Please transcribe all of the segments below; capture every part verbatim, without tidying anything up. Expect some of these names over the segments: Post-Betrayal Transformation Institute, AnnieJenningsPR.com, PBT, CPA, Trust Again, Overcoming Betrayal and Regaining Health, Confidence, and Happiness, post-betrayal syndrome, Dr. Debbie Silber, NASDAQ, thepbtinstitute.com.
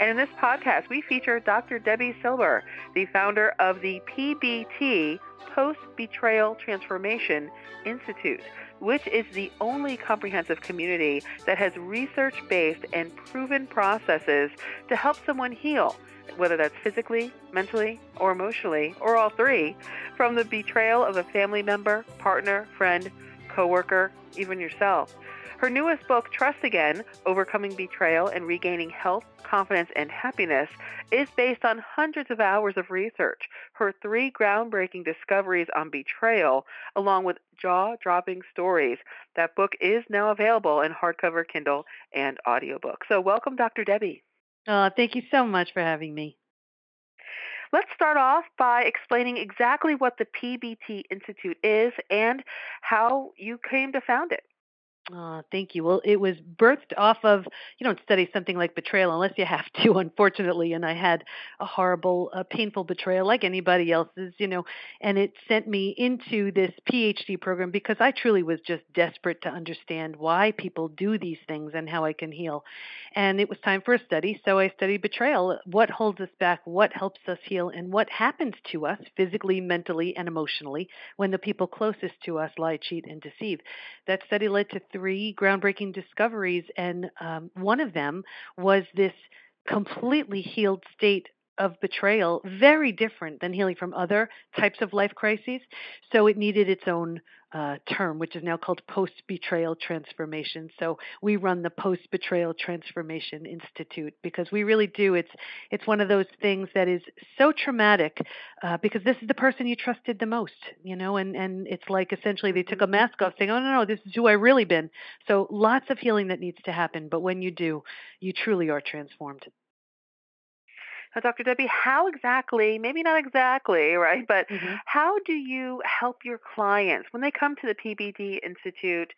And in this podcast, we feature Doctor Debbie Silber, the founder of the P B T, Post-Betrayal Transformation Institute, which is the only comprehensive community that has research-based and proven processes to help someone heal, whether that's physically, mentally, or emotionally, or all three, from the betrayal of a family member, partner, friend, coworker, even yourself. Her newest book, Trust Again, Overcoming Betrayal and Regaining Health, Confidence, and Happiness, is based on hundreds of hours of research. Her three groundbreaking discoveries on betrayal, along with jaw-dropping stories. That book is now available in hardcover, Kindle, and audiobook. So welcome, Doctor Debbie. Oh, thank you so much for having me. Let's start off by explaining exactly what the P B T Institute is and how you came to found it. Oh, thank you. Well, it was birthed off of, you don't study something like betrayal unless you have to, unfortunately, and I had a horrible, uh, painful betrayal like anybody else's, you know, and it sent me into this P H D program because I truly was just desperate to understand why people do these things and how I can heal. And it was time for a study, so I studied betrayal, what holds us back, what helps us heal, and what happens to us physically, mentally, and emotionally when the people closest to us lie, cheat, and deceive. That study led to three Three groundbreaking discoveries, and um, one of them was this completely healed state of betrayal, very different than healing from other types of life crises. So it needed its own uh, term, which is now called post-betrayal transformation. So we run the Post-Betrayal Transformation Institute because we really do. It's it's one of those things that is so traumatic uh, because this is the person you trusted the most, you know, and, and it's like essentially they took a mask off saying, oh, no, no, this is who I really been. So lots of healing that needs to happen. But when you do, you truly are transformed. Now, Doctor Debbie, how exactly, maybe not exactly, right, but mm-hmm. how do you help your clients when they come to the P B T Institute?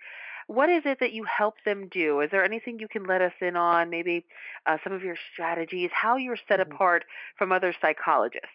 What is it that you help them do? Is there anything you can let us in on, maybe uh, some of your strategies, how you're set mm-hmm. apart from other psychologists?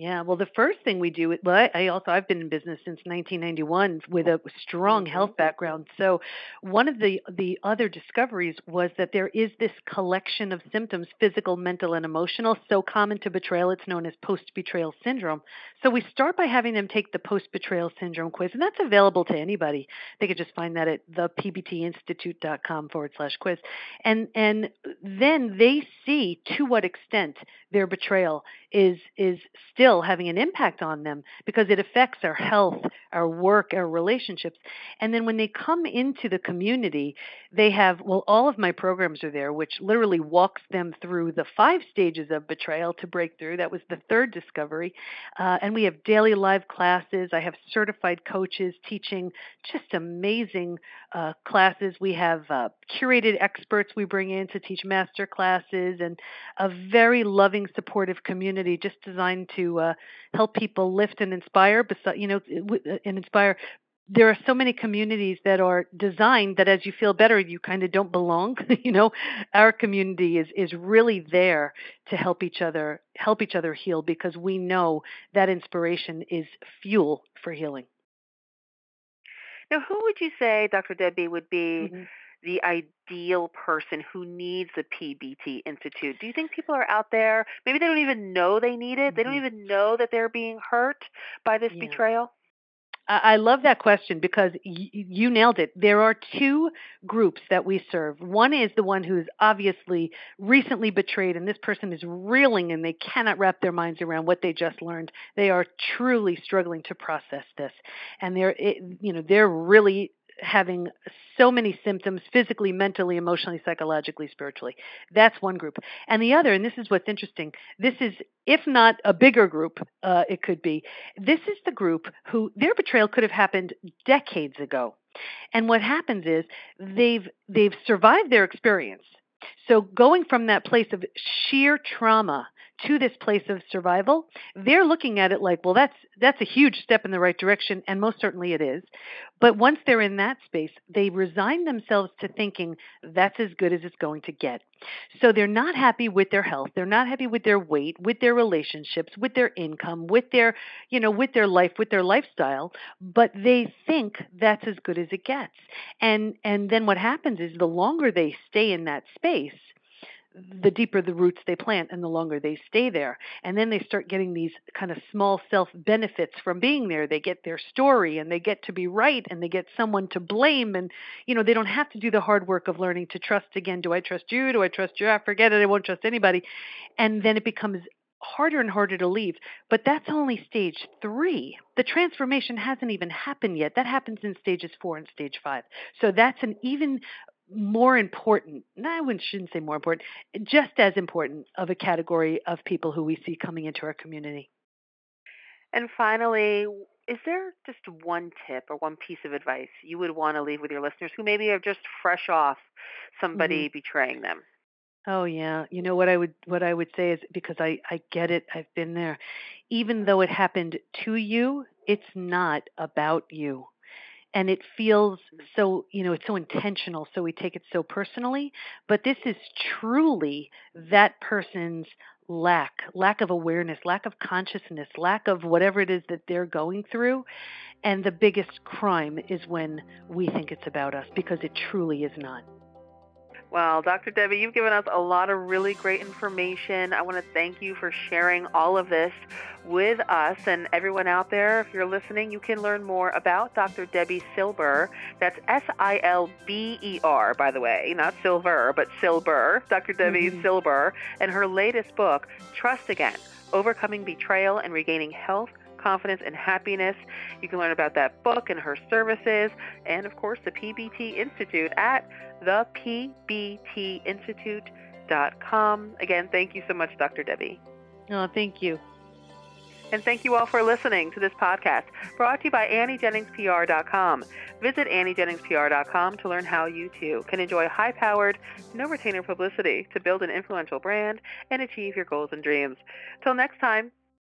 Yeah, well, the first thing we do, well, I also, I've been in business since nineteen ninety-one with a strong health background. So one of the, the other discoveries was that there is this collection of symptoms, physical, mental, and emotional, so common to betrayal. It's known as post-betrayal syndrome. So we start by having them take the post-betrayal syndrome quiz, and that's available to anybody. They could just find that at the p b t institute dot com forward slash quiz. And, and then they see to what extent their betrayal is is still having an impact on them because it affects our health, our work, our relationships. And then when they come into the community, they have, well, all of my programs are there, which literally walks them through the five stages of betrayal to break through. That was the third discovery. Uh, and we have daily live classes. I have certified coaches teaching just amazing uh, classes. We have uh, curated experts we bring in to teach master classes and a very loving, supportive community just designed to Uh, help people lift and inspire, you know, and inspire. There are so many communities that are designed that as you feel better, you kind of don't belong. You know, our community is is really there to help each other, help each other heal because we know that inspiration is fuel for healing. Now, who would you say, Doctor Debbie, would be mm-hmm. the ideal person who needs the P B T Institute? Do you think people are out there, maybe they don't even know they need it? They don't even know that they're being hurt by this yeah. betrayal? I love that question because y- you nailed it. There are two groups that we serve. One is the one who's obviously recently betrayed, and this person is reeling and they cannot wrap their minds around what they just learned. They are truly struggling to process this. And they're, it, you know, they're really having so many symptoms physically, mentally, emotionally, psychologically, spiritually. That's one group. And the other, and this is what's interesting, this is, if not a bigger group, uh, it could be, this is the group who their betrayal could have happened decades ago. And what happens is they've they've survived their experience. So going from that place of sheer trauma to this place of survival, they're looking at it like, well, that's that's a huge step in the right direction, and most certainly it is. But once they're in that space, they resign themselves to thinking that's as good as it's going to get. So they're not happy with their health, they're not happy with their weight, with their relationships, with their income, with their, you know, with their life, with their lifestyle, but they think that's as good as it gets. And and then what happens is the longer they stay in that space, the deeper the roots they plant and the longer they stay there. And then they start getting these kind of small self-benefits from being there. They get their story and they get to be right and they get someone to blame. And, you know, they don't have to do the hard work of learning to trust again. Do I trust you? Do I trust you? I forget it. I won't trust anybody. And then it becomes harder and harder to leave. But that's only stage three. The transformation hasn't even happened yet. That happens in stages four and stage five. So that's an even more important, no, I shouldn't say more important, just as important of a category of people who we see coming into our community. And finally, is there just one tip or one piece of advice you would want to leave with your listeners who maybe are just fresh off somebody mm-hmm. betraying them? Oh, yeah. You know, what I would what I would say is, because I, I get it, I've been there, even though it happened to you, it's not about you. And it feels so, you know, it's so intentional, so we take it so personally. But this is truly that person's lack, lack of awareness, lack of consciousness, lack of whatever it is that they're going through. And the biggest crime is when we think it's about us, because it truly is not. Well, Doctor Debbie, you've given us a lot of really great information. I want to thank you for sharing all of this with us and everyone out there. If you're listening, you can learn more about Doctor Debbie Silber. That's S I L B E R, by the way, not Silver, but Silber, Doctor Debbie mm-hmm. Silber, and her latest book, Trust Again, Overcoming Betrayal and Regaining Health, Confidence, and Happiness. You can learn about that book and her services, and of course the P B T Institute at the p b t institute dot com. Again, thank you so much, Doctor Debbie. Oh, thank you. And thank you all for listening to this podcast brought to you by Annie Jennings P R dot com. Visit Annie Jennings P R dot com to learn how you too can enjoy high-powered, no-retainer publicity to build an influential brand and achieve your goals and dreams. Till next time,